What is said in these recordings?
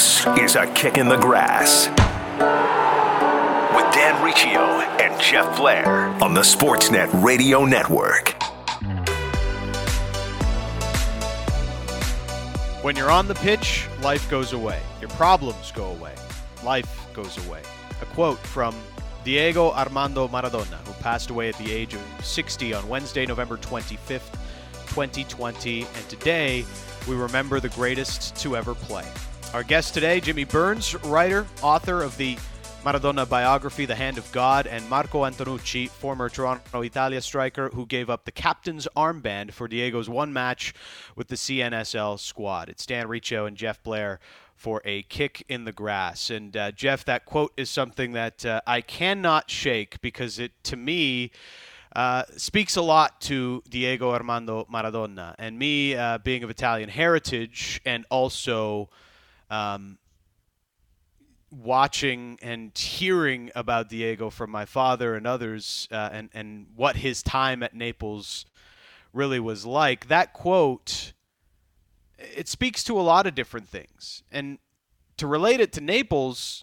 This is A Kick in the Grass with Dan Riccio and Jeff Blair on the Sportsnet Radio Network. When you're on the pitch, life goes away. Your problems go away. Life goes away. A quote from Diego Armando Maradona, who passed away at the age of 60 on Wednesday, November 25th, 2020. And today, we remember the greatest to ever play. Our guest today, Jimmy Burns, writer, author of the Maradona biography, The Hand of God, and Marco Antonucci, former Toronto Italia striker who gave up the captain's armband for Diego's one match with the CNSL squad. It's Dan Riccio and Jeff Blair for A Kick in the Grass. And Jeff, that quote is something that I cannot shake because it, to me, speaks a lot to Diego Armando Maradona. And me being of Italian heritage and also watching and hearing about Diego from my father and others and what his time at Naples really was like, that quote, it speaks to a lot of different things. And to relate it to Naples,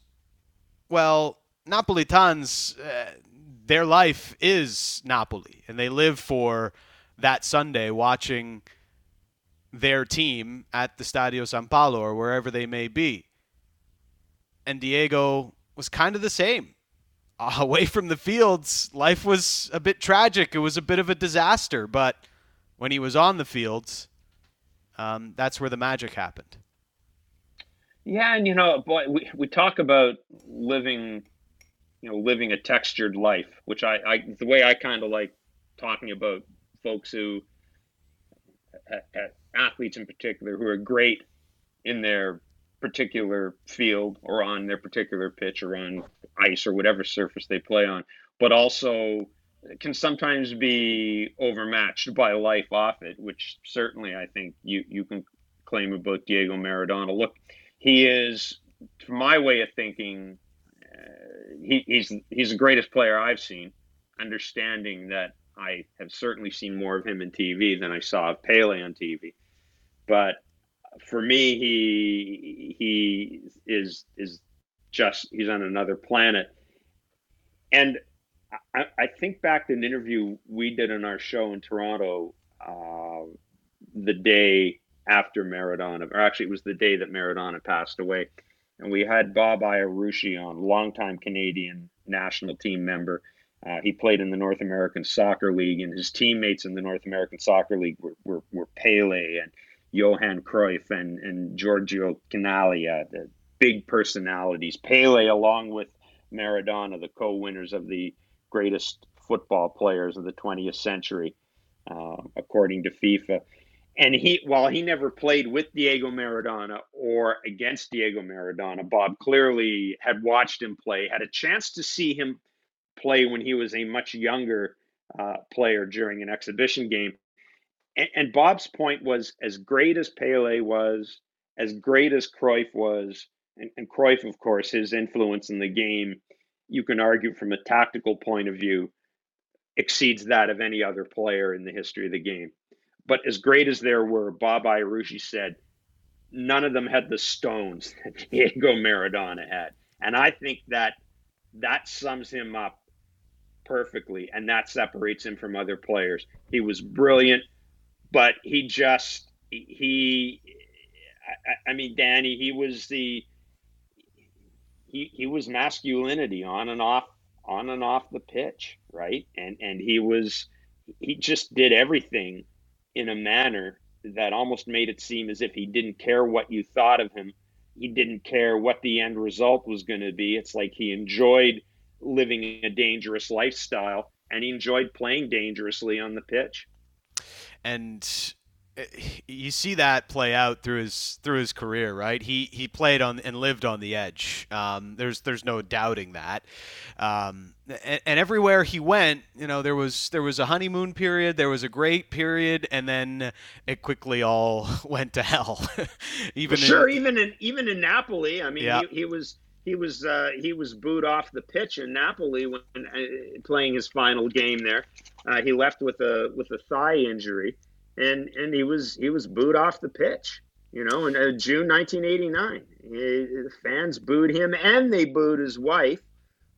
well, Napolitans, their life is Napoli, and they live for that Sunday watching their team at the Stadio San Paolo or wherever they may be. And Diego was kind of the same. Away from the fields, life was a bit tragic. It was a bit of a disaster. But when he was on the fields, that's where the magic happened. Yeah, and, you know, boy, we talk about living a textured life, which I the way I kind of like talking about folks who, athletes in particular, who are great in their particular field or on their particular pitch or on ice or whatever surface they play on, but also can sometimes be overmatched by life off it, which certainly I think you can claim about Diego Maradona. Look, he is, to my way of thinking, he's the greatest player I've seen, understanding that I have certainly seen more of him in TV than I saw of Pele on TV. But for me, he is just, he's on another planet. And I think back to an interview we did on our show in Toronto the day after Maradona, or actually it was the day that Maradona passed away. And we had Bob Iarusci on, longtime Canadian national team member. He played in the North American Soccer League, and his teammates in the North American Soccer League were Pele and Johan Cruyff and Giorgio Canaglia, the big personalities. Pele, along with Maradona, the co-winners of the greatest football players of the 20th century, according to FIFA. And while he never played with Diego Maradona or against Diego Maradona, Bob clearly had watched him play, had a chance to see him play when he was a much younger player during an exhibition game. And Bob's point was, as great as Pele was, as great as Cruyff was, and Cruyff, of course, his influence in the game, you can argue from a tactical point of view, exceeds that of any other player in the history of the game. But as great as there were, Bob Iarusci said, none of them had the stones that Diego Maradona had. And I think that sums him up perfectly, and that separates him from other players. He was brilliant. But Danny, he was masculinity on and off the pitch, right? And he just did everything in a manner that almost made it seem as if he didn't care what you thought of him. He didn't care what the end result was going to be. It's like he enjoyed living a dangerous lifestyle, and he enjoyed playing dangerously on the pitch. And you see that play out through his career, right? He played on and lived on the edge. There's no doubting that. And everywhere he went, you know, there was a honeymoon period, there was a great period, and then it quickly all went to hell. even in Napoli, I mean, yeah. He was booed off the pitch in Napoli when playing his final game there. He left with a thigh injury, and he was booed off the pitch. you know, in June 1989. The fans booed him, and they booed his wife,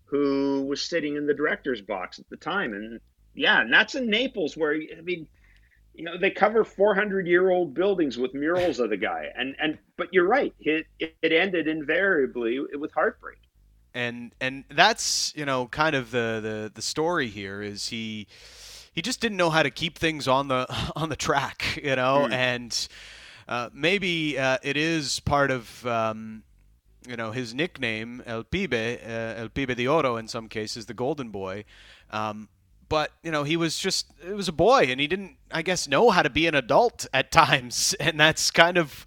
who was sitting in the director's box at the time. And yeah, and that's in Naples, where, I mean, you know, they cover 400-year-old buildings with murals of the guy. But you're right, it ended invariably with heartbreak. And that's, you know, kind of the story here is he just didn't know how to keep things on the track, you know, and maybe it is part of, you know, his nickname, El Pibe de Oro in some cases, the Golden Boy. But, you know, it was a boy, and he didn't, I guess, know how to be an adult at times. And that's kind of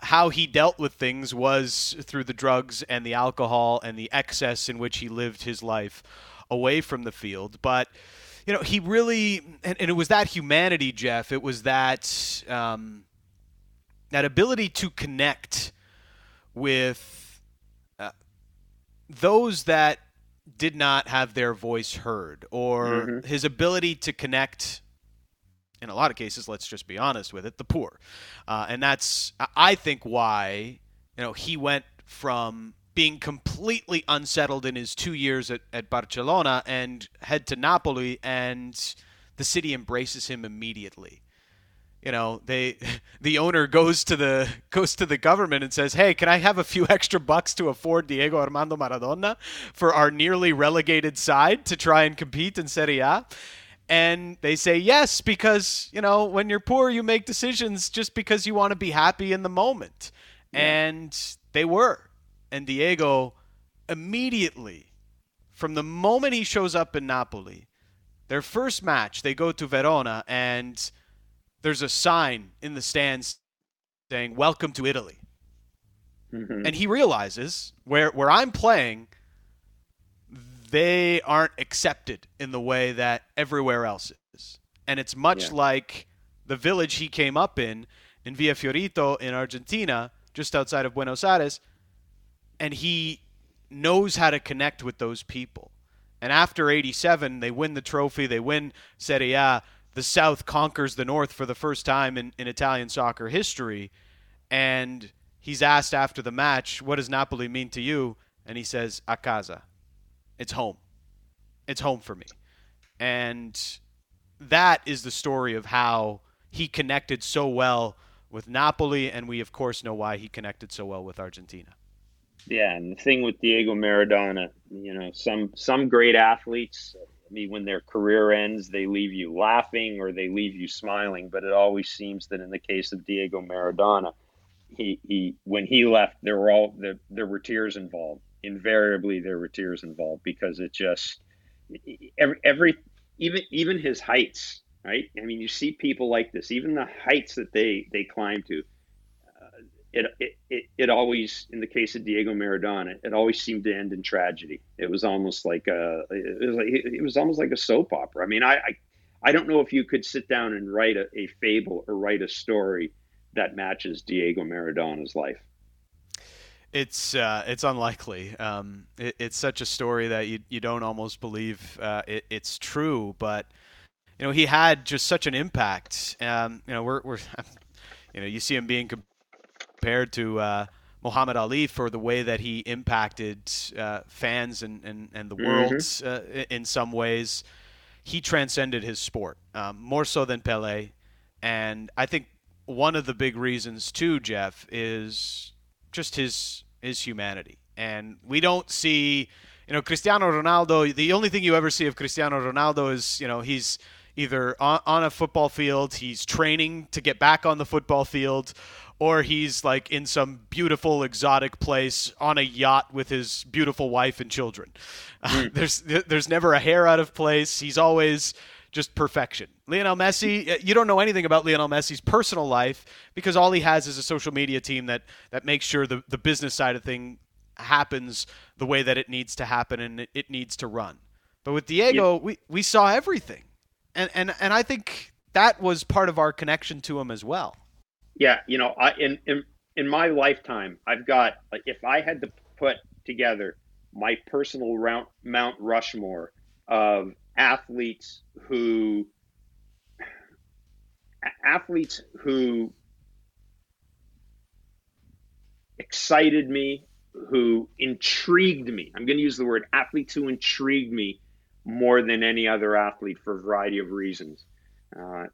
how he dealt with things, was through the drugs and the alcohol and the excess in which he lived his life away from the field. But, you know, he really, and it was that humanity, Jeff, it was that, that ability to connect with those that did not have their voice heard, or his ability to connect, in a lot of cases, let's just be honest with it, the poor. And that's, I think, why, you know, he went from being completely unsettled in his 2 years at Barcelona and head to Napoli, and the city embraces him immediately. You know, the owner goes to the government and says, "Hey, can I have a few extra bucks to afford Diego Armando Maradona for our nearly relegated side to try and compete in Serie A?" And they say yes, because, you know, when you're poor, you make decisions just because you want to be happy in the moment. Yeah. And they were. And Diego, immediately, from the moment he shows up in Napoli, their first match, they go to Verona, and there's a sign in the stands saying, "Welcome to Italy." And he realizes, where I'm playing, they aren't accepted in the way that everywhere else is. And it's much like the village he came up in Villa Fiorito in Argentina, just outside of Buenos Aires, and he knows how to connect with those people. And after 87, they win the trophy, they win Serie A. The South conquers the North for the first time in Italian soccer history. And he's asked after the match, "What does Napoli mean to you?" And he says, "A casa." It's home. It's home for me. And that is the story of how he connected so well with Napoli. And we, of course, know why he connected so well with Argentina. Yeah, and the thing with Diego Maradona, you know, some great athletes, I mean, when their career ends, they leave you laughing or they leave you smiling. But it always seems that in the case of Diego Maradona, he when he left, there were tears involved. Invariably, there were tears involved, because it just even his heights, right? I mean, you see people like this, even the heights that they climb to. It always, in the case of Diego Maradona, it always seemed to end in tragedy. It was almost like a soap opera. I mean, I don't know if you could sit down and write a fable or write a story that matches Diego Maradona's life. It's unlikely. It's such a story that you don't almost believe it's true. But, you know, he had just such an impact. You know, you know, you see him being compared to Muhammad Ali for the way that he impacted fans and the world in some ways. He transcended his sport more so than Pele. And I think one of the big reasons too, Jeff, is just his humanity. And we don't see, you know, Cristiano Ronaldo, the only thing you ever see of Cristiano Ronaldo is, you know, he's either on a football field, he's training to get back on the football field, or he's like in some beautiful exotic place on a yacht with his beautiful wife and children. There's never a hair out of place. He's always just perfection. Lionel Messi, you don't know anything about Lionel Messi's personal life, because all he has is a social media team that makes sure the business side of thing happens the way that it needs to happen and it needs to run. But with Diego, we saw everything. And I think that was part of our connection to him as well. Yeah, you know, in my lifetime, I've got, if I had to put together my personal Mount Rushmore of athletes who excited me, who intrigued me. I'm going to use the word athletes who intrigued me more than any other athlete for a variety of reasons.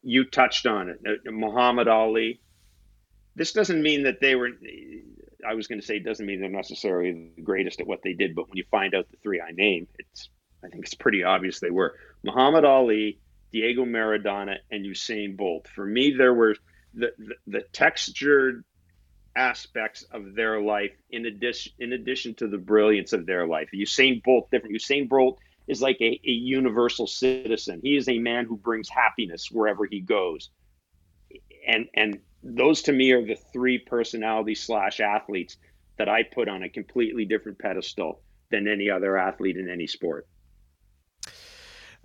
You touched on it, Muhammad Ali. This doesn't mean that they were, I was going to say, it doesn't mean they're necessarily the greatest at what they did, but when you find out the three I named, I think it's pretty obvious they were. Muhammad Ali, Diego Maradona, and Usain Bolt. For me, there were the textured aspects of their life in addition to the brilliance of their life. Usain Bolt, different. Usain Bolt is like a universal citizen. He is a man who brings happiness wherever he goes. And those to me are the three personalities/athletes that I put on a completely different pedestal than any other athlete in any sport.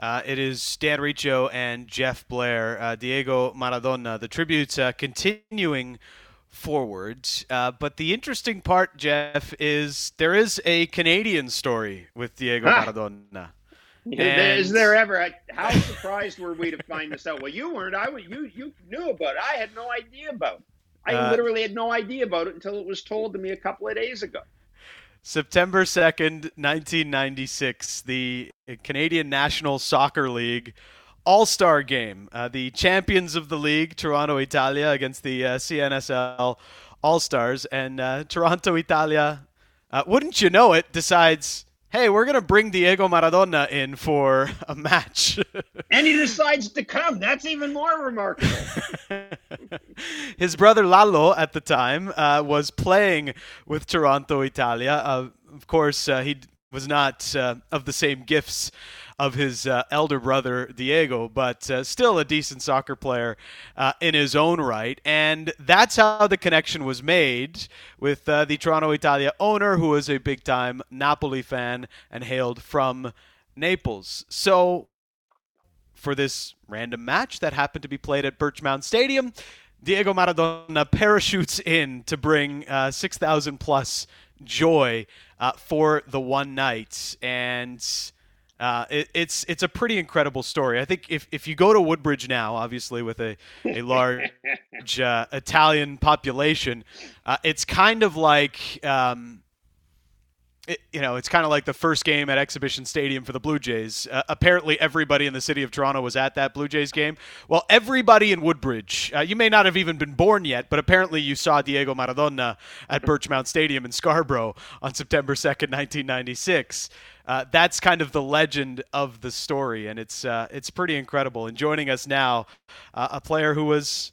It is Dan Riccio and Jeff Blair, Diego Maradona. The tributes continuing forwards. But the interesting part, Jeff, is there is a Canadian story with Diego Maradona. And... Is there ever? How surprised were we to find this out? Well, you weren't. You knew about it. I had no idea about it. I literally had no idea about it until it was told to me a couple of days ago. September 2nd, 1996, the Canadian National Soccer League All-Star Game. The champions of the league, Toronto Italia, against the CNSL All-Stars. And Toronto Italia, wouldn't you know it, decides, hey, we're going to bring Diego Maradona in for a match. And he decides to come. That's even more remarkable. His brother Lalo at the time was playing with Toronto Italia. Of course, he was not of the same gifts of his elder brother, Diego, but still a decent soccer player in his own right. And that's how the connection was made with the Toronto Italia owner, who was a big-time Napoli fan and hailed from Naples. So for this random match that happened to be played at Birchmount Stadium, Diego Maradona parachutes in to bring 6,000-plus joy for the one night. And... It's a pretty incredible story. I think if you go to Woodbridge now, obviously with a large Italian population, it's kind of like it's kind of like the first game at Exhibition Stadium for the Blue Jays. Apparently, everybody in the city of Toronto was at that Blue Jays game. Well, everybody in Woodbridge. You may not have even been born yet, but apparently you saw Diego Maradona at Birchmount Stadium in Scarborough on September 2nd, 1996. That's kind of the legend of the story, and it's pretty incredible. And joining us now, a player who was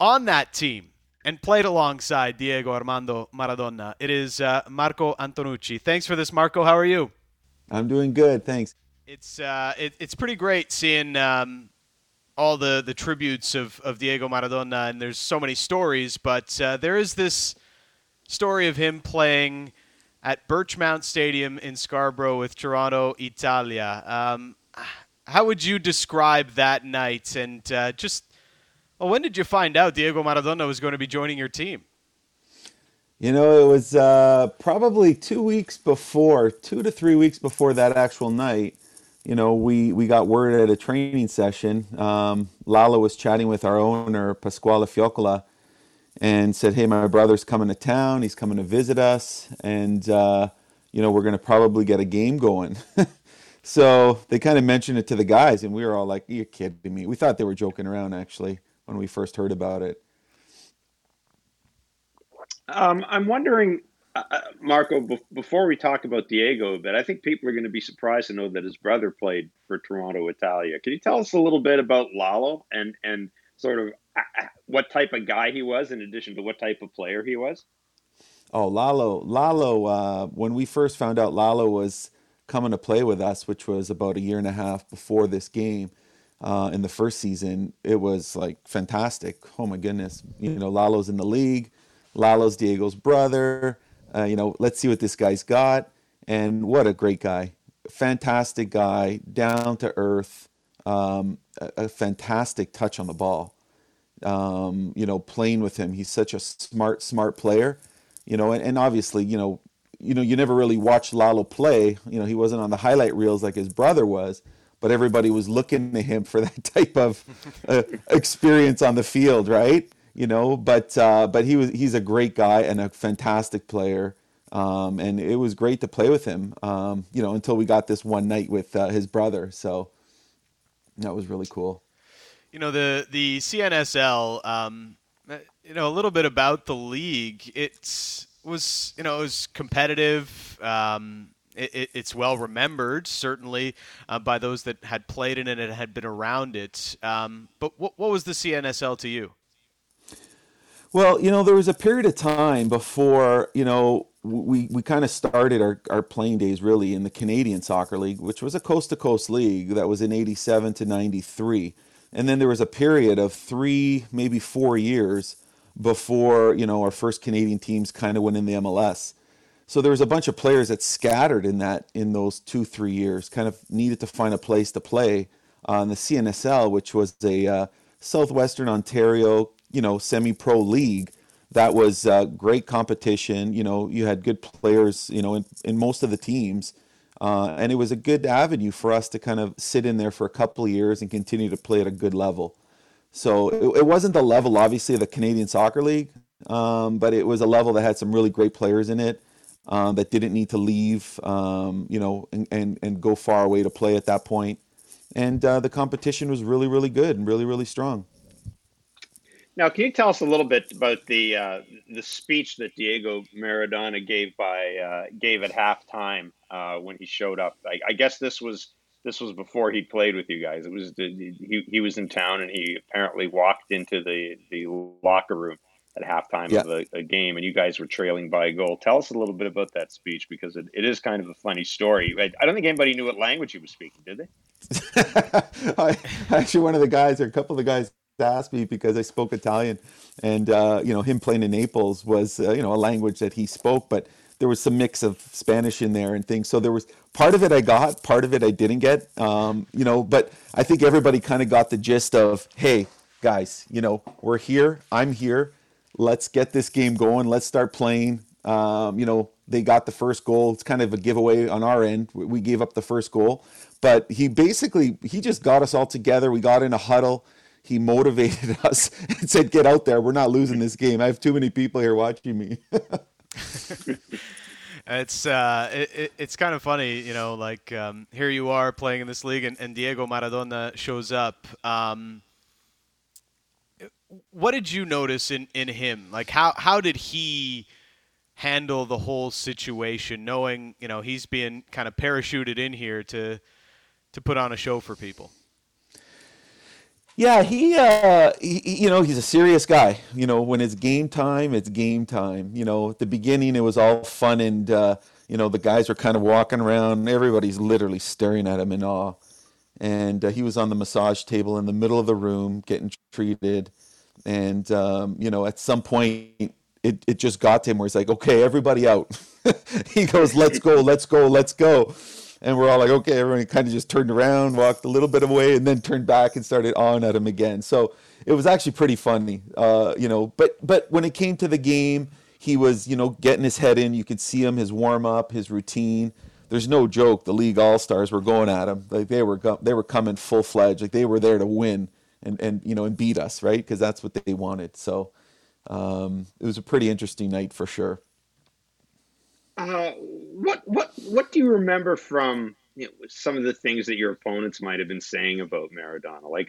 on that team and played alongside Diego Armando Maradona. It is Marco Antonucci. Thanks for this, Marco. How are you? I'm doing good, thanks. It's pretty great seeing all the tributes of Diego Maradona, and there's so many stories, but there is this story of him playing at Birchmount Stadium in Scarborough with Toronto, Italia. How would you describe that night? And when did you find out Diego Maradona was going to be joining your team? You know, it was probably 2 to 3 weeks before that actual night. You know, we got word at a training session. Lalo was chatting with our owner, Pasquale Fioccola, and said, hey, my brother's coming to town. He's coming to visit us. And, we're going to probably get a game going. So they kind of mentioned it to the guys, and we were all like, you're kidding me. We thought they were joking around, actually, when we first heard about it. I'm wondering, Marco, before we talk about Diego a bit, I think people are going to be surprised to know that his brother played for Toronto Italia. Can you tell us a little bit about Lalo and sort of what type of guy he was in addition to what type of player he was? Oh, Lalo, when we first found out Lalo was coming to play with us, which was about a year and a half before this game in the first season, it was like fantastic. Oh my goodness. You know, Lalo's in the league. Lalo's Diego's brother. Let's see what this guy's got. And what a great guy. Fantastic guy, down to earth. A fantastic touch on the ball. Playing with him, he's such a smart player, and obviously, you never really watched Lalo play. He wasn't on the highlight reels like his brother was, but everybody was looking to him for that type of experience on the field, right? you know, but he's a great guy and a fantastic player. And it was great to play with him, you know, until we got this one night with his brother. So that was really cool. You know, the CNSL, you know, a little bit about the league. It was competitive. It's well remembered, certainly, by those that had played in it and had been around it. But what was the CNSL to you? Well, you know, there was a period of time before, you know, we kind of started our playing days really in the Canadian Soccer League, which was a coast-to-coast league that was in 87 to 93. And then there was a period of 3, maybe 4 years before, you know, our first Canadian teams kind of went in the MLS. So there was a bunch of players that scattered in those 2-3 years, kind of needed to find a place to play on the CNSL, which was a Southwestern Ontario, you know, semi-pro league. That was great competition. You know, you had good players, you know, in most of the teams. And it was a good avenue for us to kind of sit in there for a couple of years and continue to play at a good level. So it wasn't the level, obviously, of the Canadian Soccer League, but it was a level that had some really great players in it that didn't need to leave, you know, and go far away to play at that point. And the competition was really, really good and really, really strong. Now, can you tell us a little bit about the speech that Diego Maradona gave at halftime when he showed up? I guess this was before he played with you guys. It was he was in town and he apparently walked into the locker room at halftime of a game, and you guys were trailing by a goal. Tell us a little bit about that speech, because it is kind of a funny story. I don't think anybody knew what language he was speaking, did they? Actually, one of the guys or a couple of the guys asked me because I spoke Italian, and you know, him playing in Naples was you know, a language that he spoke, but there was some mix of Spanish in there and things. So there was part of it I got, part of it I didn't get, you know, but I think everybody kind of got the gist of, hey guys, you know, we're here, I'm here, let's get this game going, let's start playing. You know, they got the first goal. It's kind of a giveaway on our end. We gave up the first goal, but he just got us all together. We got in a huddle. He motivated us and said, get out there. We're not losing this game. I have too many people here watching me. It's kind of funny, you know, like here you are playing in this league and Diego Maradona shows up. What did you notice in him? Like how did he handle the whole situation, knowing, you know, he's being kind of parachuted in here to put on a show for people? Yeah, he, you know, he's a serious guy. You know, when it's game time, it's game time. You know, at the beginning, it was all fun and, you know, the guys were kind of walking around. Everybody's literally staring at him in awe. And he was on the massage table in the middle of the room getting treated. And, you know, at some point, it just got to him where he's like, okay, everybody out. He goes, let's go, let's go, let's go. And we're all like, okay, everyone kind of just turned around, walked a little bit away, and then turned back and started on at him again. So it was actually pretty funny, you know. But when it came to the game, he was, you know, getting his head in. You could see him, his warm-up, his routine. There's no joke. The league all-stars were going at him. Like they were coming full-fledged. Like they were there to win and you know, and beat us, right? Because that's what they wanted. So it was a pretty interesting night for sure. What do you remember from, you know, some of the things that your opponents might have been saying about Maradona? Like,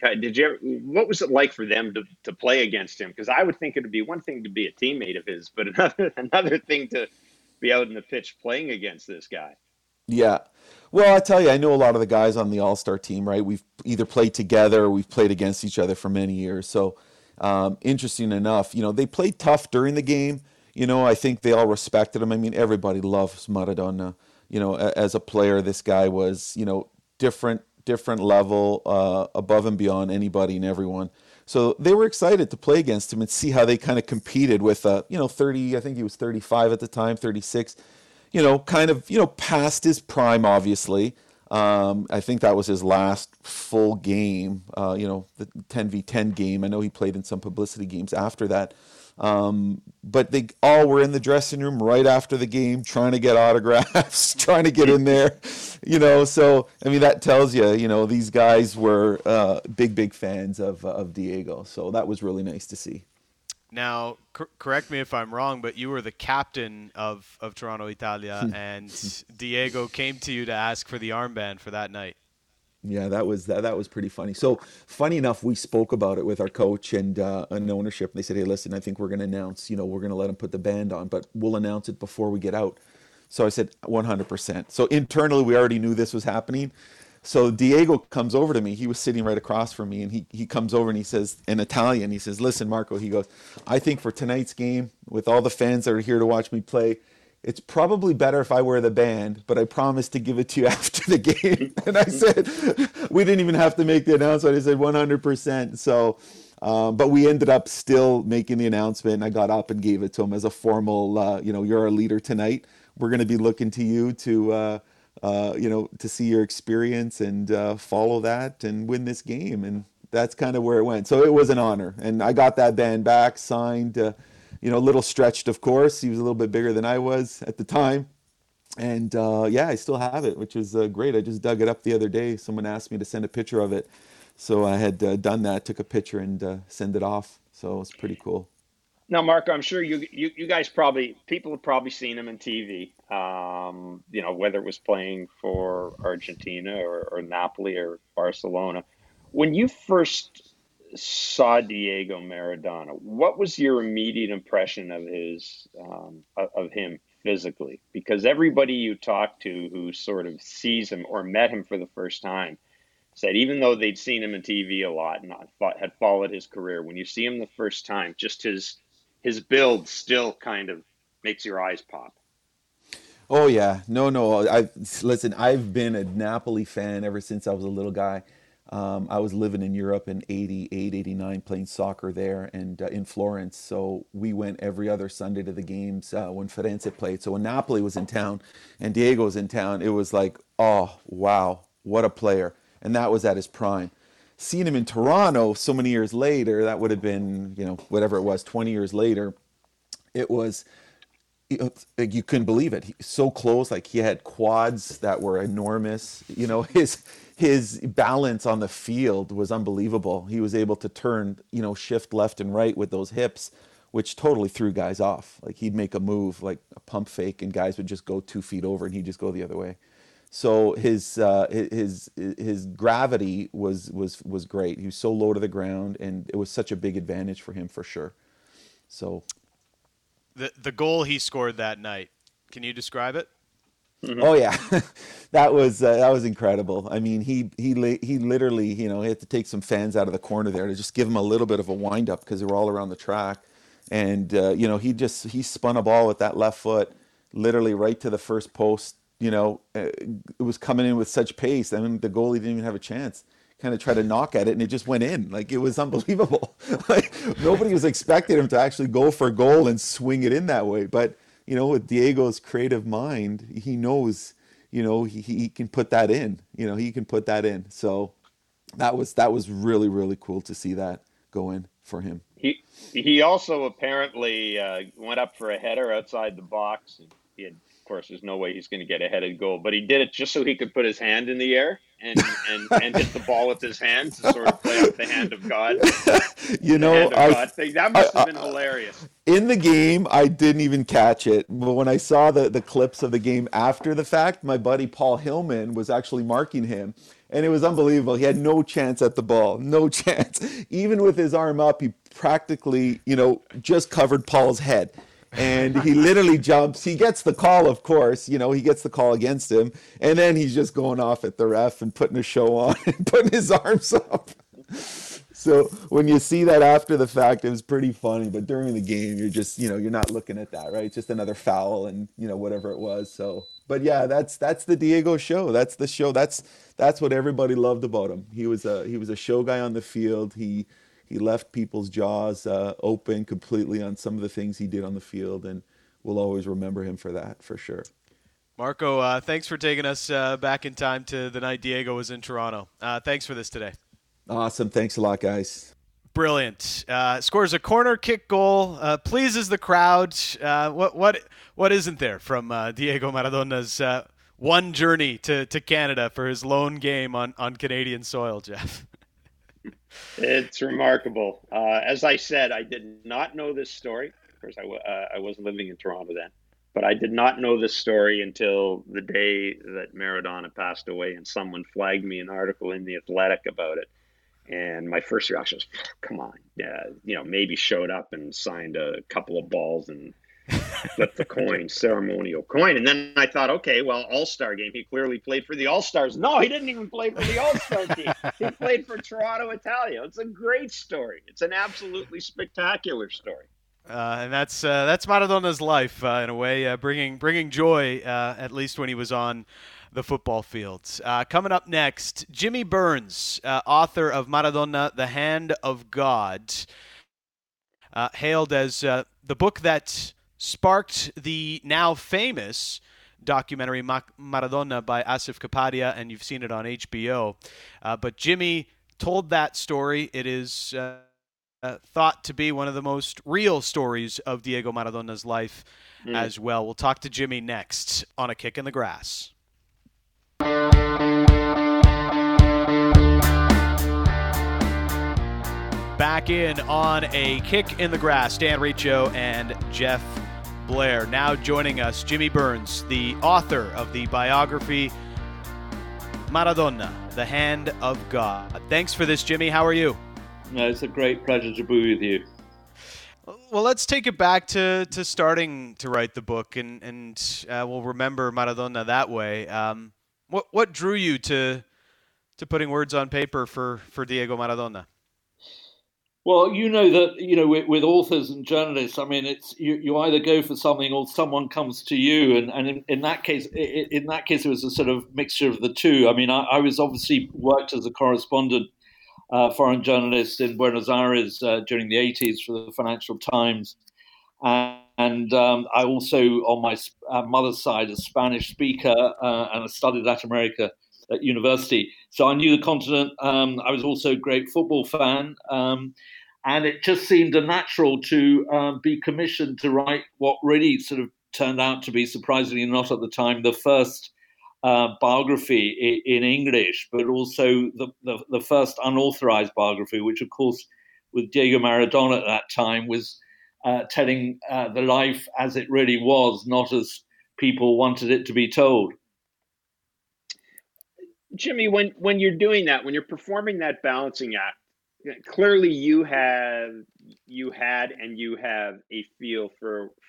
what was it like for them to play against him? Because I would think it would be one thing to be a teammate of his, but another thing to be out in the pitch playing against this guy. Yeah. Well, I tell you, I know a lot of the guys on the All-Star team, right? We've either played together or we've played against each other for many years. So interesting enough, you know, they played tough during the game. You know, I think they all respected him. I mean, everybody loves Maradona. You know, as a player, this guy was, you know, different level, above and beyond anybody and everyone. So they were excited to play against him and see how they kind of competed with, you know, 30, I think he was 35 at the time, 36, you know, kind of, you know, past his prime, obviously. I think that was his last full game, you know, the 10v10 game. I know he played in some publicity games after that. But they all were in the dressing room right after the game, trying to get autographs, trying to get in there, you know. So, I mean, that tells you, you know, these guys were big fans of Diego. So that was really nice to see. Now, correct me if I'm wrong, but you were the captain of Toronto Italia, and Diego came to you to ask for the armband for that night. Yeah, that was pretty funny. So funny enough, we spoke about it with our coach and ownership. They said, hey, listen, I think we're going to announce, we're going to let him put the band on, but we'll announce it before we get out. So I said, 100%. So internally, we already knew this was happening. So Diego comes over to me. He was sitting right across from me, and he comes over and he says, in Italian, he says, listen, Marco, he goes, I think for tonight's game, with all the fans that are here to watch me play, it's probably better if I wear the band, but I promise to give it to you after the game. And I said, we didn't even have to make the announcement. I said, 100%. So, but we ended up still making the announcement, and I got up and gave it to him as a formal, you're our leader tonight. We're going to be looking to you to see your experience and follow that and win this game. And that's kind of where it went. So it was an honor. And I got that band back, signed, a little stretched, of course. He was a little bit bigger than I was at the time. And, I still have it, which is great. I just dug it up the other day. Someone asked me to send a picture of it. So I had done that, took a picture and send it off. So it's pretty cool. Now, Marco, I'm sure you guys people have probably seen him on TV, whether it was playing for Argentina or Napoli or Barcelona. When you first saw Diego Maradona, what was your immediate impression of his of him physically? Because everybody you talk to who sort of sees him or met him for the first time said, even though they'd seen him on TV a lot and had followed his career, when you see him the first time, just his build still kind of makes your eyes pop. Oh yeah, no. I've been a Napoli fan ever since I was a little guy. I was living in Europe in 88, 89, playing soccer there and in Florence. So we went every other Sunday to the games when Firenze played. So when Napoli was in town and Diego was in town, it was like, oh, wow, what a player. And that was at his prime. Seeing him in Toronto so many years later, that would have been, 20 years later, it was... you couldn't believe it. He, so close, like he had quads that were enormous. His balance on the field was unbelievable. He was able to turn, shift left and right with those hips, which totally threw guys off. Like he'd make a move, like a pump fake, and guys would just go 2 feet over, and he'd just go the other way. So his gravity was great. He was so low to the ground, and it was such a big advantage for him for sure. So. The goal he scored that night, can you describe it? Mm-hmm. Oh yeah, that was incredible. I mean, he literally, he had to take some fans out of the corner there to just give him a little bit of a wind up because they were all around the track, and he spun a ball with that left foot, literally right to the first post. It was coming in with such pace. I mean, the goalie didn't even have a chance. Kind of try to knock at it, and it just went in. Like, it was unbelievable. Like, nobody was expecting him to actually go for a goal and swing it in that way. But, with Diego's creative mind, he knows, he can put that in. He can put that in. So that was really, really cool to see that go in for him. He also apparently went up for a header outside the box. He had, of course, there's no way he's going to get a headed goal, but he did it just so he could put his hand in the air. And hit the ball with his hand to sort of play off the hand of God. That must have been hilarious. In the game, I didn't even catch it. But when I saw the clips of the game after the fact, my buddy Paul Hillman was actually marking him. And it was unbelievable. He had no chance at the ball. No chance. Even with his arm up, he practically, just covered Paul's head. And he literally jumps. He gets the call, of course. He gets the call against him. And then he's just going off at the ref and putting a show on and putting his arms up. So when you see that after the fact, it was pretty funny. But during the game, you're just, you're not looking at that, right? It's just another foul and, whatever it was. So, but yeah, that's the Diego show. That's the show. That's what everybody loved about him. He was a show guy on the field. He left people's jaws open completely on some of the things he did on the field, and we'll always remember him for that, for sure. Marco, thanks for taking us back in time to the night Diego was in Toronto. Thanks for this today. Awesome. Thanks a lot, guys. Brilliant. Scores a corner kick goal, pleases the crowd. What isn't there from Diego Maradona's one journey to Canada for his lone game on Canadian soil, Jeff? It's remarkable. As I said, I did not know this story. Of course, I wasn't living in Toronto then, but I did not know this story until the day that Maradona passed away, and someone flagged me an article in The Athletic about it. And my first reaction was, come on, maybe showed up and signed a couple of balls and flipped the coin, ceremonial coin. And then I thought, okay, well, All-Star game, he clearly played for the All-Stars. No, he didn't even play for the All-Star team. He played for Toronto Italia. It's a great story. It's an absolutely spectacular story. And that's Maradona's life in a way, bringing joy, at least when he was on the football fields. Coming up next, Jimmy Burns, author of Maradona, The Hand of God, hailed as the book that sparked the now famous documentary Maradona by Asif Kapadia, and you've seen it on HBO. But Jimmy told that story. It is thought to be one of the most real stories of Diego Maradona's life as well. We'll talk to Jimmy next on A Kick in the Grass. Back in on A Kick in the Grass, Dan Riccio and Jeff Blair. Now joining us, Jimmy Burns, the author of the biography Maradona, The Hand of God. Thanks for this, Jimmy. How are you? No, it's a great pleasure to be with you. Well, let's take it back to starting to write the book, and we'll remember Maradona that way. What drew you to putting words on paper for Diego Maradona? Well, with authors and journalists, I mean, it's you either go for something or someone comes to you, and in that case, it was a sort of mixture of the two. I mean, I was obviously worked as a correspondent, foreign journalist in Buenos Aires during the 80s for the Financial Times. And I also, on my mother's side, a Spanish speaker, and I studied Latin America at university. So I knew the continent. I was also a great football fan. And it just seemed natural to be commissioned to write what really sort of turned out to be, surprisingly not at the time, the first biography in English, but also the first unauthorized biography, which, of course, with Diego Maradona at that time was telling the life as it really was, not as people wanted it to be told. Jimmy, when you're doing that, when you're performing that balancing act, clearly you had a feel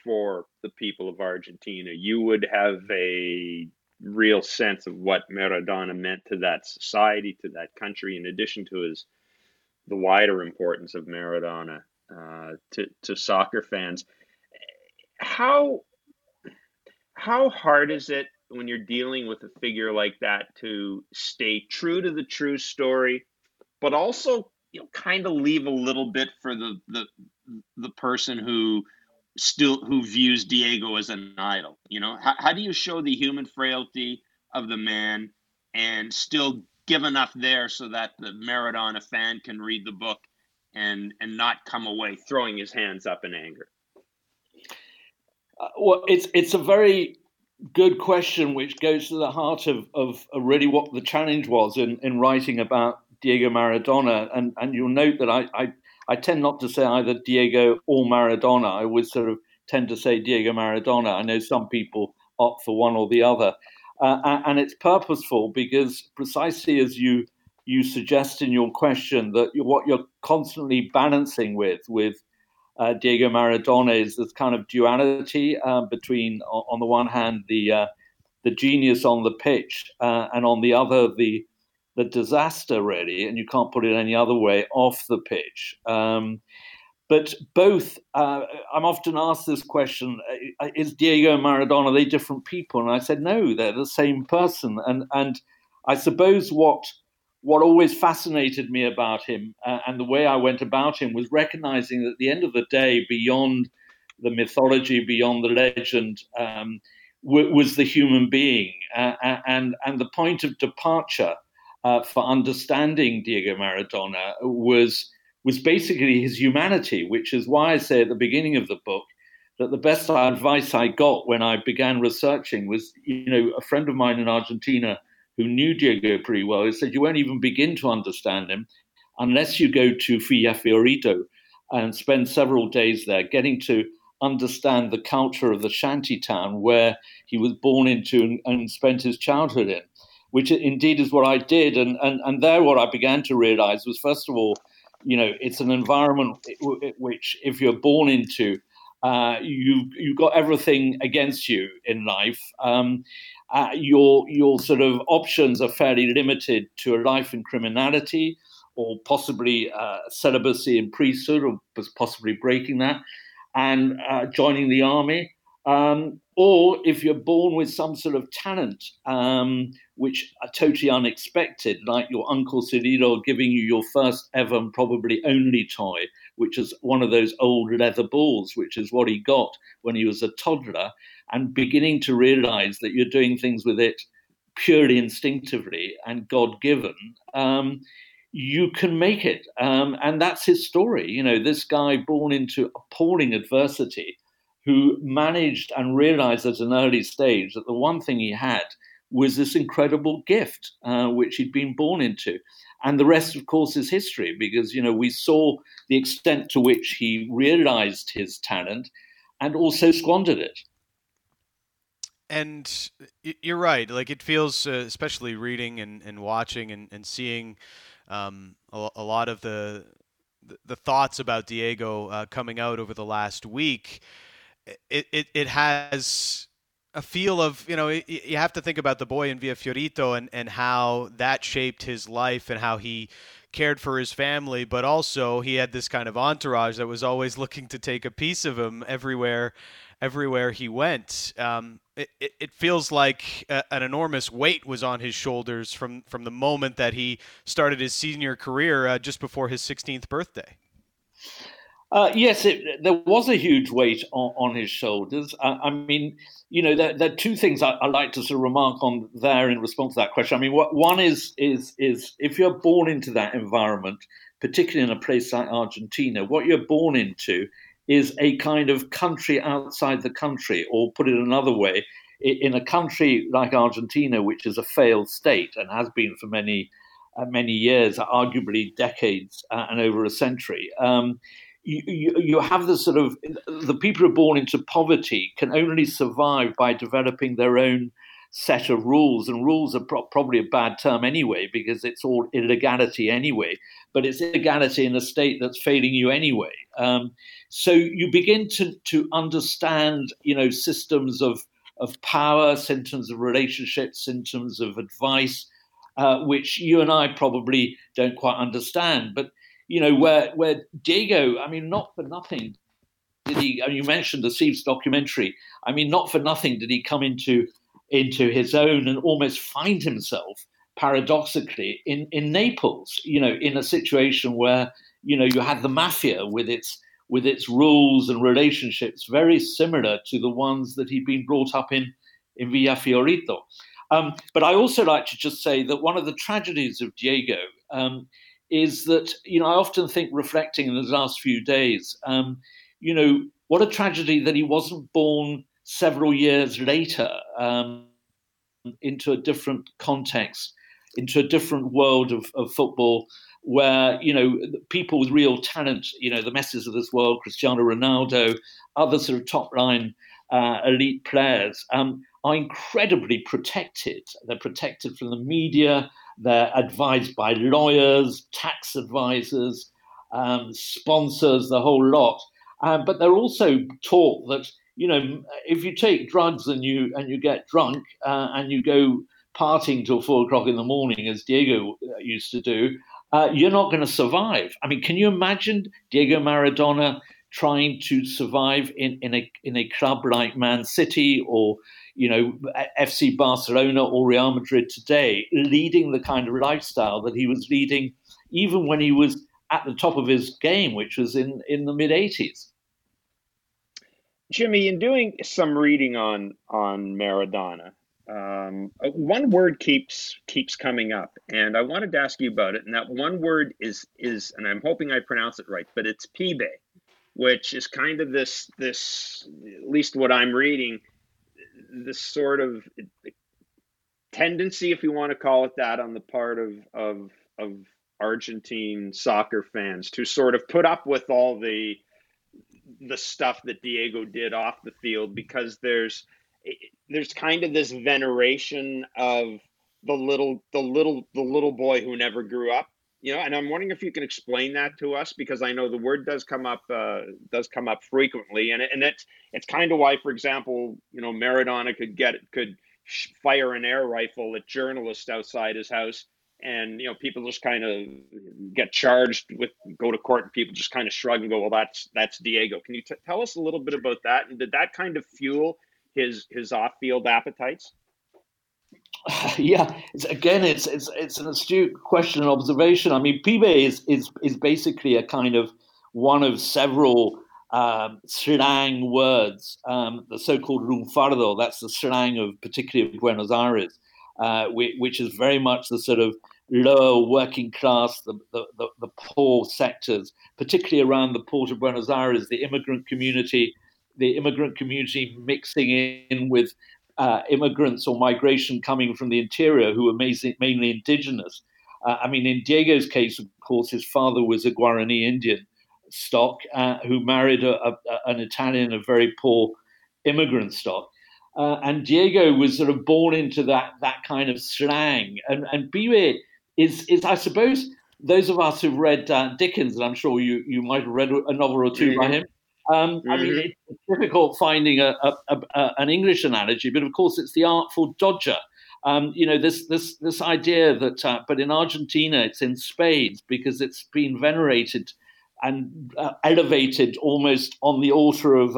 for the people of Argentina. You would have a real sense of what Maradona meant to that society, to that country, in addition to the wider importance of Maradona to soccer fans. How hard is it when you're dealing with a figure like that to stay true to the true story, but also kind of leave a little bit for the person who views Diego as an idol? How do you show the human frailty of the man and still give enough there so that the Maradona fan can read the book and not come away throwing his hands up in anger? Well, it's a very good question, which goes to the heart of really what the challenge was in writing about Diego Maradona. And you'll note that I tend not to say either Diego or Maradona. I would sort of tend to say Diego Maradona. I know some people opt for one or the other. And it's purposeful because precisely as you suggest in your question, that what you're constantly balancing with Diego Maradona is this kind of duality between, on the one hand, the genius on the pitch, and on the other, the disaster, really, and you can't put it any other way, off the pitch. But both, I'm often asked this question, is Diego and Maradona, are they different people? And I said, no, they're the same person. And I suppose what always fascinated me about him, and the way I went about him, was recognizing that at the end of the day, beyond the mythology, beyond the legend, was the human being. And the point of departure for understanding Diego Maradona was basically his humanity, which is why I say at the beginning of the book that the best advice I got when I began researching was, a friend of mine in Argentina who knew Diego pretty well, he said, you won't even begin to understand him unless you go to Villa Fiorito and spend several days there, getting to understand the culture of the shanty town where he was born into and spent his childhood in, which indeed is what I did. And there what I began to realize was, first of all, you know, it's an environment which if you're born into, you've got everything against you in life. Your sort of options are fairly limited to a life in criminality or possibly celibacy and priesthood, or possibly breaking that and joining the army. Or if you're born with some sort of talent, which are totally unexpected, like your Uncle Cirilo giving you your first ever and probably only toy, which is one of those old leather balls, which is what he got when he was a toddler, and beginning to realize that you're doing things with it purely instinctively and God-given, you can make it. And that's his story. You know, this guy born into appalling adversity, who managed and realized at an early stage that the one thing he had was this incredible gift, which he'd been born into. And the rest, of course, is history, because, you know, we saw the extent to which he realized his talent and also squandered it. And you're right. Like, it feels, especially reading and watching and seeing a lot of the thoughts about Diego coming out over the last week, it has a feel of, you know, you have to think about the boy in Villa Fiorito and how that shaped his life and how he cared for his family, but also he had this kind of entourage that was always looking to take a piece of him everywhere he went. It feels like an enormous weight was on his shoulders from the moment that he started his senior career just before his 16th birthday. Yes, there was a huge weight on his shoulders. I mean, you know, there are two things I like to sort of remark on there in response to that question. I mean, one is if you're born into that environment, particularly in a place like Argentina, what you're born into is a kind of country outside the country, or put it another way, in a country like Argentina, which is a failed state and has been for many years, arguably decades and over a century. You have this sort of, the people who are born into poverty can only survive by developing their own set of rules, and rules are probably a bad term anyway, because it's all illegality anyway, but it's illegality in a state that's failing you anyway. So you begin to understand, you know, systems of power, systems of relationships, systems of advice, which you and I probably don't quite understand. But, you know, where Diego, I mean, not for nothing did he, you mentioned the Sieves documentary, I mean, not for nothing did he come into his own and almost find himself, paradoxically, in Naples, you know, in a situation where, you know, you had the mafia with its rules and relationships very similar to the ones that he'd been brought up in Villa Fiorito. But I also like to just say that one of the tragedies of Diego is that, you know, I often think, reflecting in the last few days, you know, what a tragedy that he wasn't born several years later, into a different context, into a different world of football, where, you know, people with real talent, you know, the Messis of this world, Cristiano Ronaldo, other sort of top-line elite players, are incredibly protected. They're protected from the media. They're advised by lawyers, tax advisors, sponsors, the whole lot. But they're also taught that, you know, if you take drugs and you get drunk and you go partying till 4:00 in the morning, as Diego used to do, you're not going to survive. I mean, can you imagine Diego Maradona trying to survive in a club like Man City or, you know, FC Barcelona or Real Madrid today, leading the kind of lifestyle that he was leading even when he was at the top of his game, which was in the mid-'80s? Jimmy, in doing some reading on Maradona, one word keeps coming up, and I wanted to ask you about it. And that one word is, and I'm hoping I pronounce it right, but it's Pibe, which is kind of this, at least what I'm reading, this sort of tendency, if you want to call it that, on the part of Argentine soccer fans to sort of put up with all the stuff that Diego did off the field, because there's kind of this veneration of the little boy who never grew up, you know. And I'm wondering if you can explain that to us, because I know the word does come up frequently, and it's kind of why, for example, you know, Maradona could fire an air rifle at journalists outside his house, and, you know, people just kind of get charged with, go to court, and people just kind of shrug and go, well, that's Diego. Can you tell us a little bit about that? And did that kind of fuel his off-field appetites? Yeah, it's an astute question and observation. I mean, Pibe is basically a kind of one of several slang words, the so-called lunfardo. That's the slang of particularly of Buenos Aires, which is very much the sort of lower working class, the poor sectors, particularly around the port of Buenos Aires, the immigrant community mixing in with immigrants or migration coming from the interior who were mainly indigenous. I mean, in Diego's case, of course, his father was a Guarani Indian stock who married an Italian of very poor immigrant stock. And Diego was sort of born into that kind of slang. And Pibe is, I suppose, those of us who've read Dickens, and I'm sure you might have read a novel or two by him, I mean, it's difficult finding an English analogy, but of course, it's the artful dodger. You know, this idea that, but in Argentina, it's in spades because it's been venerated and elevated almost on the altar of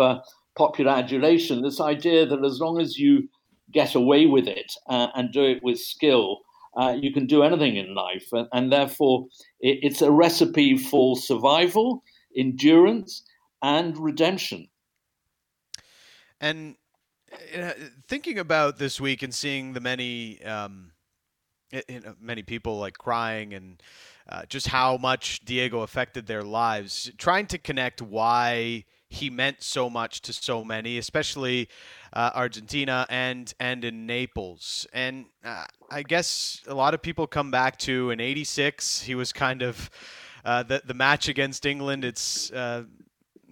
popular adulation. This idea that as long as you get away with it and do it with skill, you can do anything in life, and therefore, it's a recipe for survival, endurance, and redemption. And thinking about this week and seeing the many many people like crying and just how much Diego affected their lives, trying to connect why he meant so much to so many, especially Argentina and in Naples. And I guess a lot of people come back to in '86, he was kind of the match against England. It's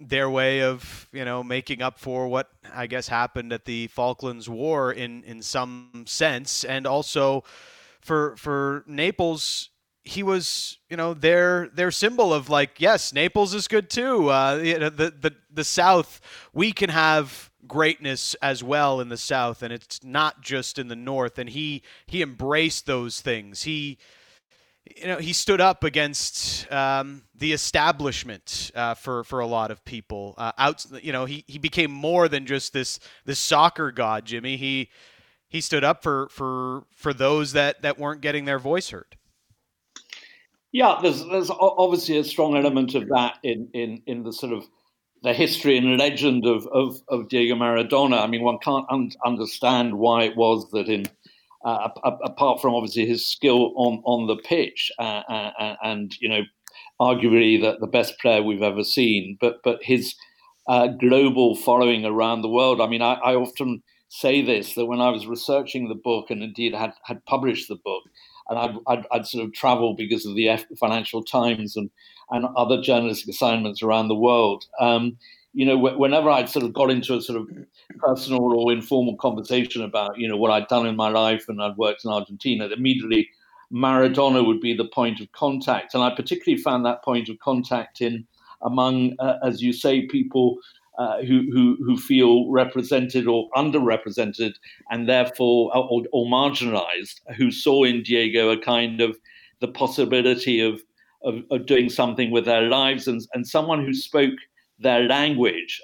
their way of, you know, making up for what I guess happened at the Falklands War in some sense. And also for Naples, he was, you know, their symbol of like, yes, Naples is good too. You know, the South, we can have greatness as well in the South, and it's not just in the North. And he embraced those things. You know, he stood up against the establishment for a lot of people. You know, he became more than just this soccer god, Jimmy. He stood up for those that weren't getting their voice heard. Yeah, there's obviously a strong element of that in the sort of the history and legend of Diego Maradona. I mean, one can't understand why it was that in. Apart from obviously his skill on the pitch and you know, arguably the best player we've ever seen, but his global following around the world. I mean, I often say this, that when I was researching the book and indeed had published the book, and I'd sort of travel because of the Financial Times and other journalistic assignments around the world. You know, whenever I'd sort of got into a sort of personal or informal conversation about, you know, what I'd done in my life and I'd worked in Argentina, immediately Maradona would be the point of contact. And I particularly found that point of contact in among, as you say, people who feel represented or underrepresented and therefore or marginalized, who saw in Diego a kind of the possibility of doing something with their lives and someone who spoke their language.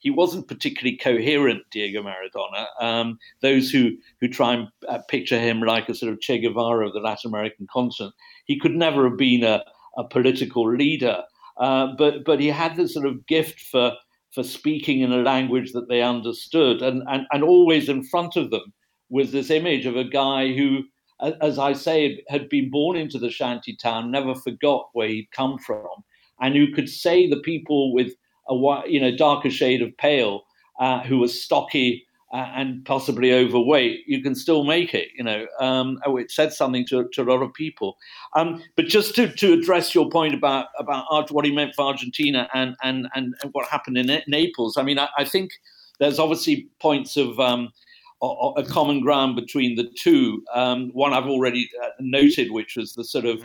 He wasn't particularly coherent, Diego Maradona. Those who try and picture him like a sort of Che Guevara of the Latin American continent, he could never have been a political leader. But he had this sort of gift for speaking in a language that they understood. And always in front of them was this image of a guy who, as I say, had been born into the shanty town, never forgot where he'd come from, and who could say the people with a darker shade of pale, who were stocky and possibly overweight, you can still make it, you know. It said something to a lot of people. But just to address your point about what he meant for Argentina and what happened in Naples, I mean, I think there's obviously points of a common ground between the two. One I've already noted, which was the sort of,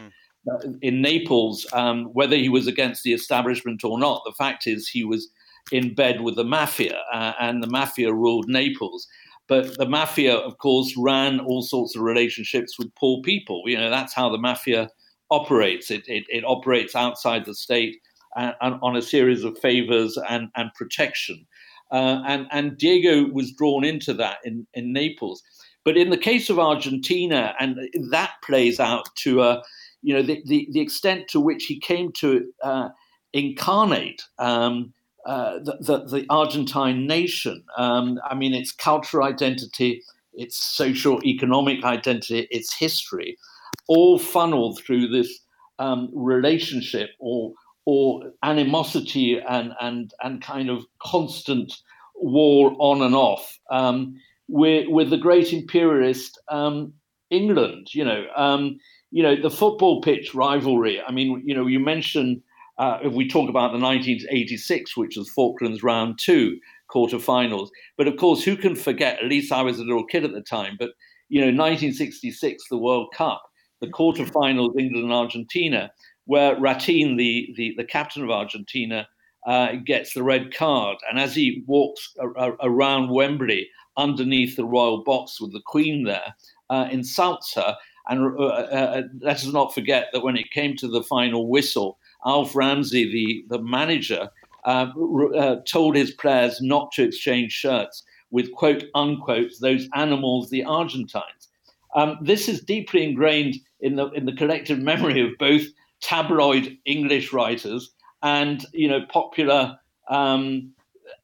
in Naples, whether he was against the establishment or not, the fact is he was in bed with the mafia, and the mafia ruled Naples. But the mafia, of course, ran all sorts of relationships with poor people. You know, that's how the mafia operates. It operates outside the state and on a series of favors and protection. And Diego was drawn into that in Naples. But in the case of Argentina, and that plays out to the extent to which he came to incarnate the Argentine nation. I mean, its cultural identity, its social economic identity, its history, all funneled through this relationship or animosity and kind of constant war on and off with the great imperialist England. The football pitch rivalry. I mean, you know, you mentioned. If we talk about the 1986, which was Falklands round 2 quarterfinals, but of course, who can forget? At least I was a little kid at the time. But you know, 1966, the World Cup, the quarterfinals, England and Argentina, where Ratin, the captain of Argentina, gets the red card, and as he walks around Wembley underneath the royal box with the Queen there, insults her. And let us not forget that when it came to the final whistle, Alf Ramsey, the manager, told his players not to exchange shirts with, quote, unquote, those animals, the Argentines. This is deeply ingrained in the collective memory of both tabloid English writers and, you know, popular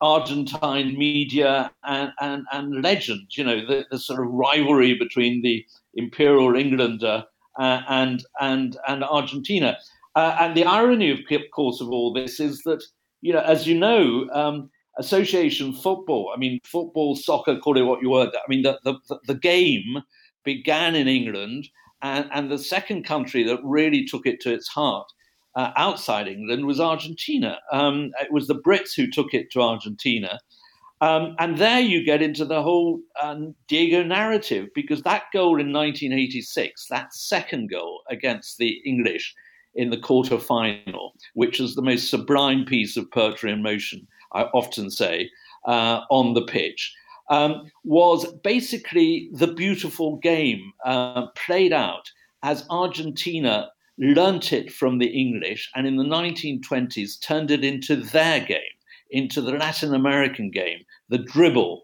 Argentine media and legends, you know, the sort of rivalry between the imperial Englander and Argentina. And the irony, of course, of all this is that, you know, as you know, association football, I mean, football, soccer, call it what you want. I mean, the game began in England, and the second country that really took it to its heart outside England was Argentina. It was the Brits who took it to Argentina. And there you get into the whole Diego narrative, because that goal in 1986, that second goal against the English, in the quarterfinal, which is the most sublime piece of poetry in motion, I often say, on the pitch, was basically the beautiful game played out as Argentina learnt it from the English and in the 1920s turned it into their game, into the Latin American game, the dribble.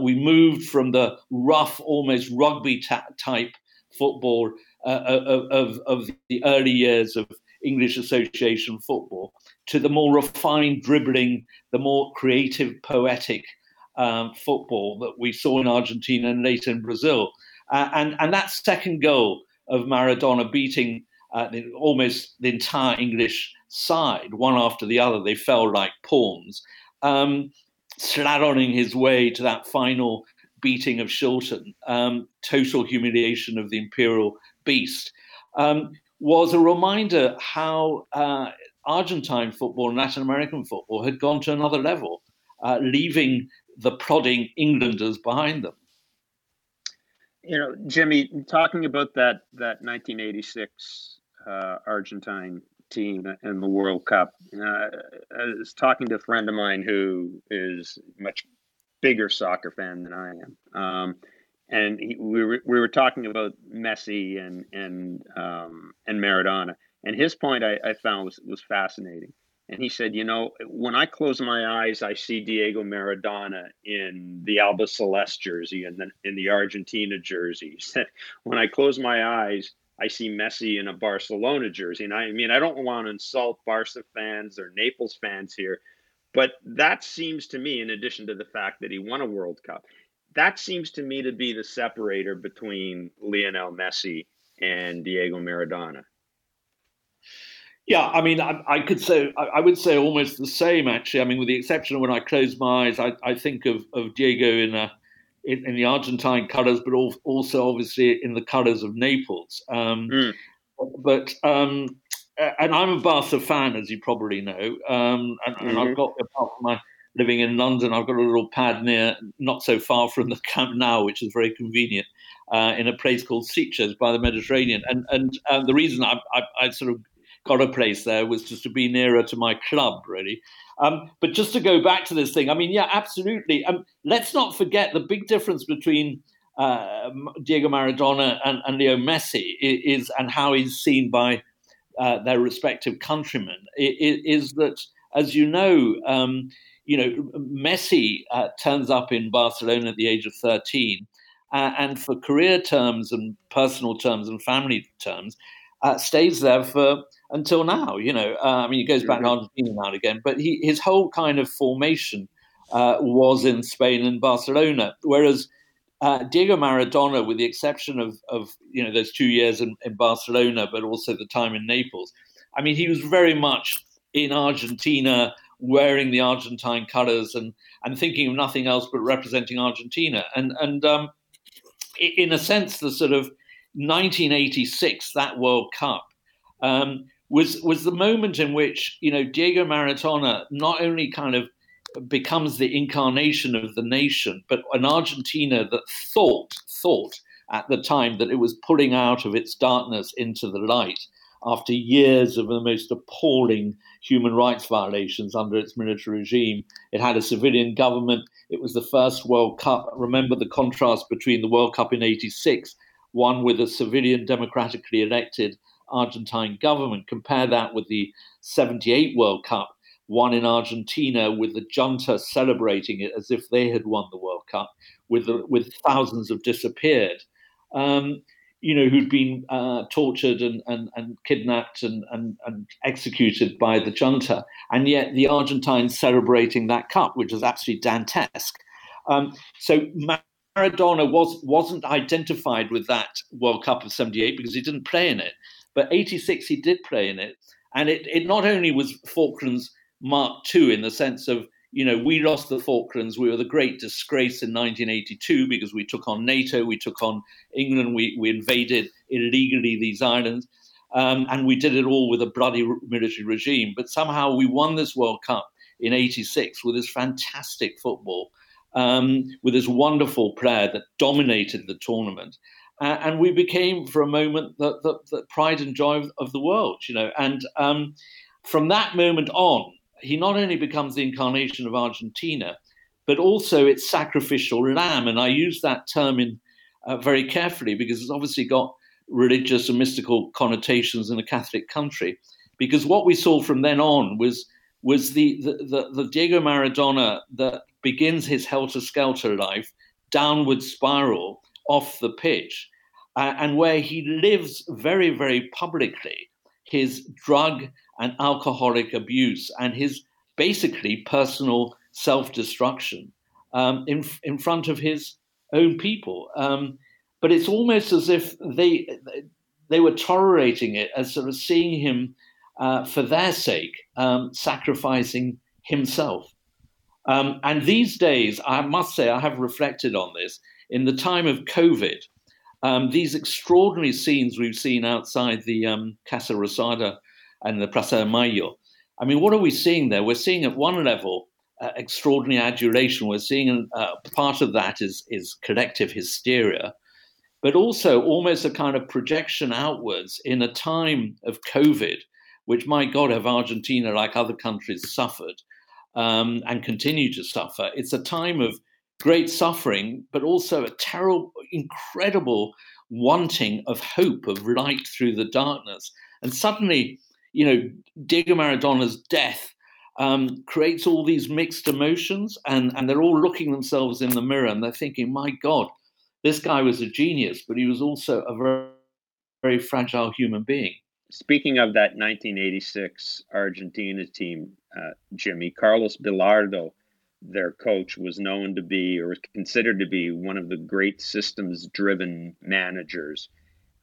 We moved from the rough, almost rugby type football of the early years of English association football to the more refined dribbling, the more creative, poetic football that we saw in Argentina and later in Brazil. And that second goal of Maradona beating almost the entire English side, one after the other, they fell like pawns, slaloming his way to that final beating of Shilton, total humiliation of the imperial beast, was a reminder how Argentine football and Latin American football had gone to another level, leaving the prodding Englanders behind them. You know, Jimmy, talking about that 1986 Argentine team and the World Cup, I was talking to a friend of mine who is much bigger soccer fan than I am. And we were talking about Messi and Maradona. And his point I found was fascinating. And he said, you know, when I close my eyes, I see Diego Maradona in the Alba Celeste jersey and then in the Argentina jersey. He said, when I close my eyes, I see Messi in a Barcelona jersey. And I mean, I don't want to insult Barca fans or Naples fans here, but that seems to me, in addition to the fact that he won a World Cup, that seems to me to be the separator between Lionel Messi and Diego Maradona. Yeah, I mean, I would say almost the same, actually. I mean, with the exception of when I close my eyes, I think of Diego in the Argentine colours, but also obviously in the colours of Naples. But and I'm a Barca fan, as you probably know. And I've got, apart from my living in London, I've got a little pad near, not so far from the Camp Nou, which is very convenient, in a place called Sitges by the Mediterranean. And the reason I sort of got a place there was just to be nearer to my club, really. But just to go back to this thing, I mean, yeah, absolutely. Let's not forget the big difference between Diego Maradona and Leo Messi is, and how he's seen by their respective countrymen, is that, as you know, Messi turns up in Barcelona at the age of 13, and for career terms and personal terms and family terms, stays there for until now. I mean, he goes back to Argentina now and again, but his whole kind of formation was in Spain and Barcelona, whereas Diego Maradona, with the exception of those 2 years in Barcelona, but also the time in Naples, I mean, he was very much in Argentina, wearing the Argentine colours and thinking of nothing else but representing Argentina. And in a sense, the sort of 1986, that World Cup, was the moment in which, Diego Maradona not only kind of becomes the incarnation of the nation, but an Argentina that thought at the time that it was pulling out of its darkness into the light after years of the most appalling human rights violations under its military regime. It had a civilian government. It was the first World Cup. Remember the contrast between the World Cup in 86, one with a civilian democratically elected Argentine government. Compare that with the 78 World Cup, one in Argentina with the junta celebrating it as if they had won the World Cup, with thousands of disappeared, who'd been tortured and kidnapped and executed by the junta. And yet the Argentines celebrating that cup, which is absolutely dantesque. So Maradona wasn't identified with that World Cup of 78 because he didn't play in it. But 86, he did play in it. And it not only was Falklands Mark II in the sense of, we lost the Falklands. We were the great disgrace in 1982 because we took on NATO, we took on England, we invaded illegally these islands, and we did it all with a bloody military regime. But somehow we won this World Cup in 86 with this fantastic football, with this wonderful player that dominated the tournament. And we became, for a moment, the pride and joy of the world, And from that moment on, he not only becomes the incarnation of Argentina, but also its sacrificial lamb. And I use that term very carefully because it's obviously got religious and mystical connotations in a Catholic country. Because what we saw from then on was the Diego Maradona that begins his helter-skelter life, downward spiral off the pitch, and where he lives very, very publicly his drug and alcoholic abuse and his basically personal self-destruction in front of his own people. But it's almost as if they were tolerating it, as sort of seeing him for their sake, sacrificing himself. And these days, I must say, I have reflected on this. In the time of COVID, these extraordinary scenes we've seen outside the Casa Rosada and the Plaza de Mayo. I mean, what are we seeing there? We're seeing at one level extraordinary adulation. We're seeing part of that is collective hysteria, but also almost a kind of projection outwards in a time of COVID, which, my God, have Argentina, like other countries, suffered and continue to suffer. It's a time of great suffering, but also a terrible, incredible wanting of hope, of light through the darkness. And suddenly, Diego Maradona's death creates all these mixed emotions, and they're all looking themselves in the mirror and they're thinking, my God, this guy was a genius, but he was also a very, very fragile human being. Speaking of that 1986 Argentina team, Jimmy, Carlos Bilardo, their coach, was known to be, or was considered to be, one of the great systems-driven managers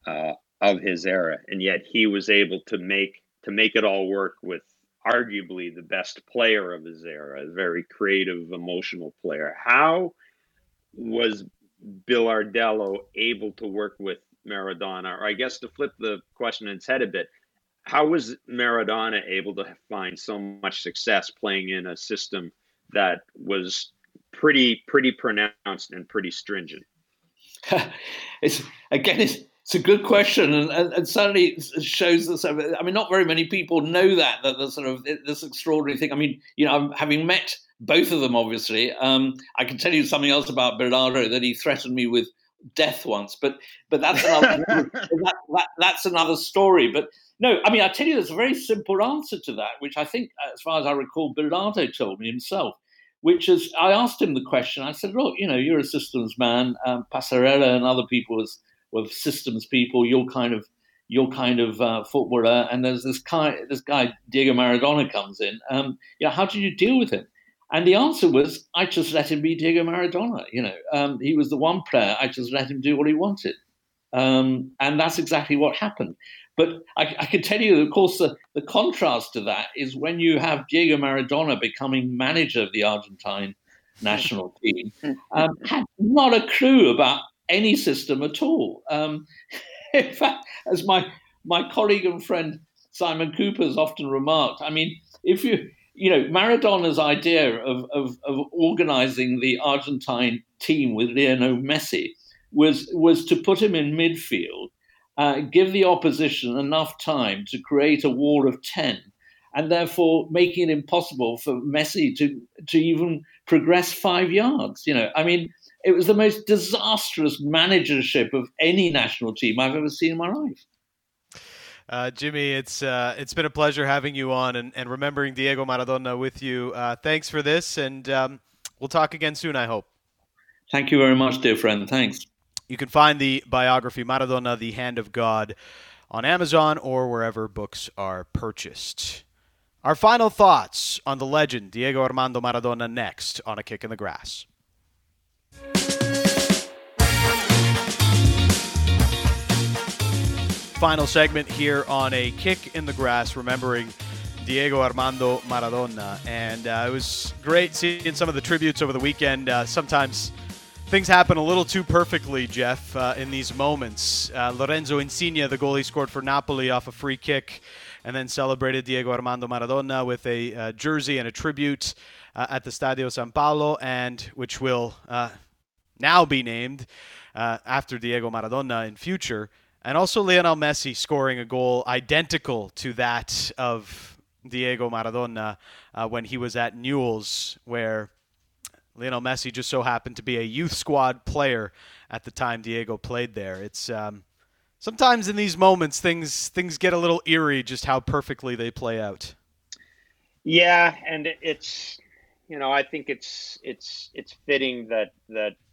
of his era. And yet he was able to make to make it all work with arguably the best player of his era, a very creative, emotional player. How was Bilardello able to work with Maradona? Or I guess to flip the question on its head a bit, how was Maradona able to find so much success playing in a system that was pretty pronounced and pretty stringent? It's a good question, and certainly it shows this. I mean, not very many people know that the sort of this extraordinary thing. I mean, you know, having met both of them, obviously, I can tell you something else about Bilardo, that he threatened me with death once, but that's another that's another story. But no, I mean, I tell you, there's a very simple answer to that, which I think, as far as I recall, Bilardo told me himself. Which is, I asked him the question. I said, "Look, you know, you're a systems man. Passarella and other people were systems people. You're kind of footballer. And there's this guy Diego Maradona comes in. You know, how did you deal with him?" And the answer was, "I just let him be Diego Maradona. You know, he was the one player. I just let him do what he wanted." And that's exactly what happened. But I can tell you, of course, the contrast to that is when you have Diego Maradona becoming manager of the Argentine national team, had not a clue about any system at all. In fact, as my colleague and friend Simon Cooper has often remarked, I mean, if you know, Maradona's idea of organising the Argentine team with Lionel Messi was to put him in midfield, give the opposition enough time to create a wall of 10, and therefore making it impossible for Messi to even progress 5 yards. You know, I mean, it was the most disastrous managership of any national team I've ever seen in my life. Jimmy, it's been a pleasure having you on and remembering Diego Maradona with you. Thanks for this, and we'll talk again soon, I hope. Thank you very much, dear friend. Thanks. You can find the biography Maradona, The Hand of God, on Amazon or wherever books are purchased. Our final thoughts on the legend Diego Armando Maradona next on A Kick in the Grass. Final segment here on A Kick in the Grass, remembering Diego Armando Maradona. And it was great seeing some of the tributes over the weekend. Sometimes things happen a little too perfectly, Jeff, in these moments. Lorenzo Insigne, the goalie, scored for Napoli off a free kick and then celebrated Diego Armando Maradona with a jersey and a tribute at the Stadio San Paolo, and which will now be named after Diego Maradona in future. And also Lionel Messi scoring a goal identical to that of Diego Maradona when he was at Newell's, where Lionel Messi just so happened to be a youth squad player at the time Diego played there. It's sometimes in these moments things get a little eerie, just how perfectly they play out. Yeah, and it's, you know, I think it's fitting that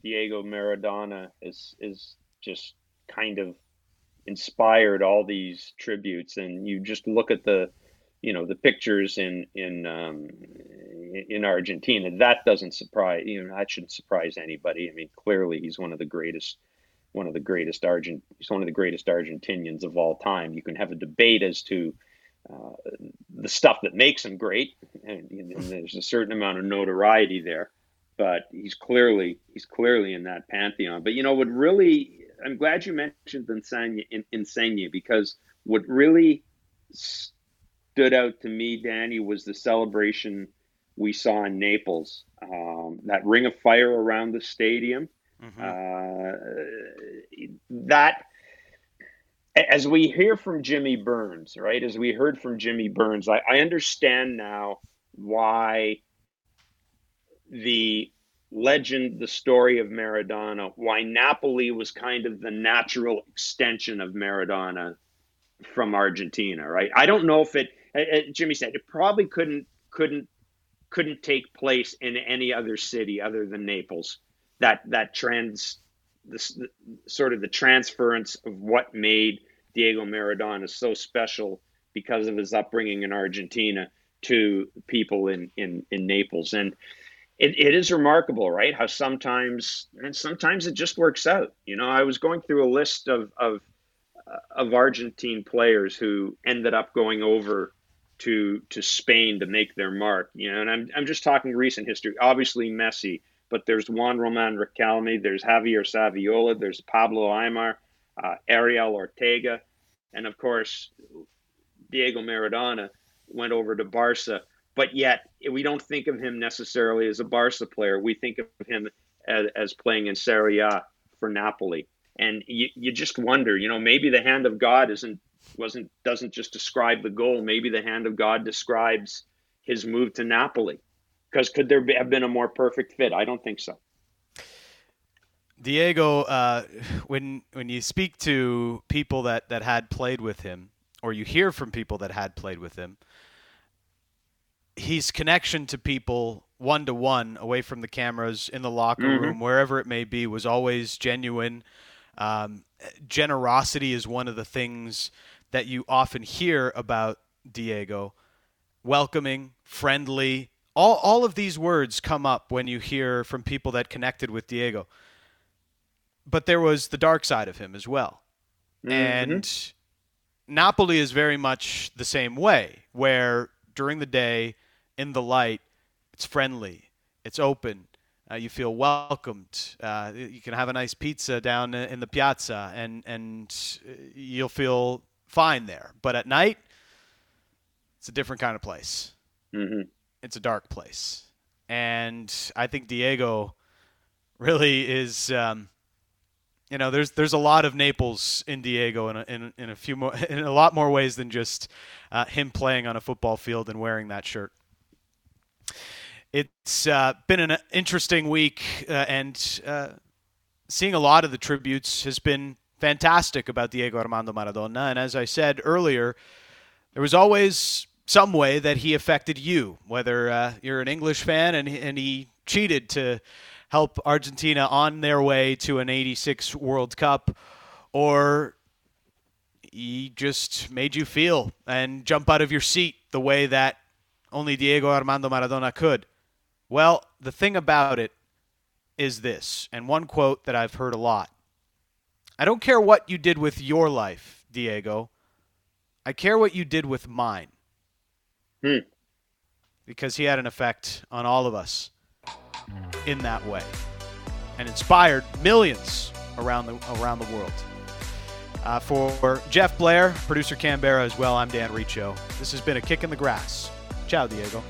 Diego Maradona is just kind of inspired all these tributes, and you just look at the, you know, the pictures in Argentina. That doesn't surprise, you know, that shouldn't surprise anybody. I mean, clearly he's one of the greatest Argentinians of all time. You can have a debate as to the stuff that makes him great, and there's a certain amount of notoriety there, but he's clearly in that pantheon. But, you know, I'm glad you mentioned Insigne, because what really stood out to me, Danny, was the celebration we saw in Naples, that ring of fire around the stadium. Mm-hmm. That, as we hear from Jimmy Burns, right? As we heard from Jimmy Burns, I understand now why the legend, the story of Maradona, why Napoli was kind of the natural extension of Maradona from Argentina, right? I don't know if it, as Jimmy said, it probably couldn't take place in any other city other than Naples. The transference of what made Diego Maradona so special because of his upbringing in Argentina to people in Naples. And it is remarkable, right? How sometimes it just works out. You know, I was going through a list of of Argentine players who ended up going over to Spain to make their mark, you know, and I'm just talking recent history, obviously Messi, but there's Juan Roman Riquelme, there's Javier Saviola, there's Pablo Aimar, Ariel Ortega, and of course, Diego Maradona went over to Barca, but yet we don't think of him necessarily as a Barca player. We think of him as playing in Serie A for Napoli. And you just wonder, you know, maybe the hand of God doesn't just describe the goal. Maybe the hand of God describes his move to Napoli, because could there have been a more perfect fit? I don't think so. Diego, when you speak to people that had played with him, or you hear from people that had played with him, his connection to people one-to-one, away from the cameras, in the locker mm-hmm. room, wherever it may be, was always genuine. Generosity is one of the things that you often hear about Diego. Welcoming, friendly, all of these words come up when you hear from people that connected with Diego. But there was the dark side of him as well. Mm-hmm. And Napoli is very much the same way, where during the day, in the light, it's friendly, it's open, you feel welcomed. You can have a nice pizza down in the piazza, and you'll feel fine there. But at night, it's a different kind of place. Mm-hmm. It's a dark place. And I think Diego really is, you know, there's a lot of Naples in Diego in a lot more ways than just him playing on a football field and wearing that shirt. It's been an interesting week, and seeing a lot of the tributes has been fantastic about Diego Armando Maradona. And as I said earlier, there was always some way that he affected you, whether you're an English fan and he cheated to help Argentina on their way to an 86 World Cup, or he just made you feel and jump out of your seat the way that only Diego Armando Maradona could. Well, the thing about it is this, and one quote that I've heard a lot. I don't care what you did with your life, Diego. I care what you did with mine. Hmm. Because he had an effect on all of us in that way and inspired millions around the world. For Jeff Blair, producer Canberra as well, I'm Dan Riccio. This has been A Kick in the Grass. Ciao, Diego.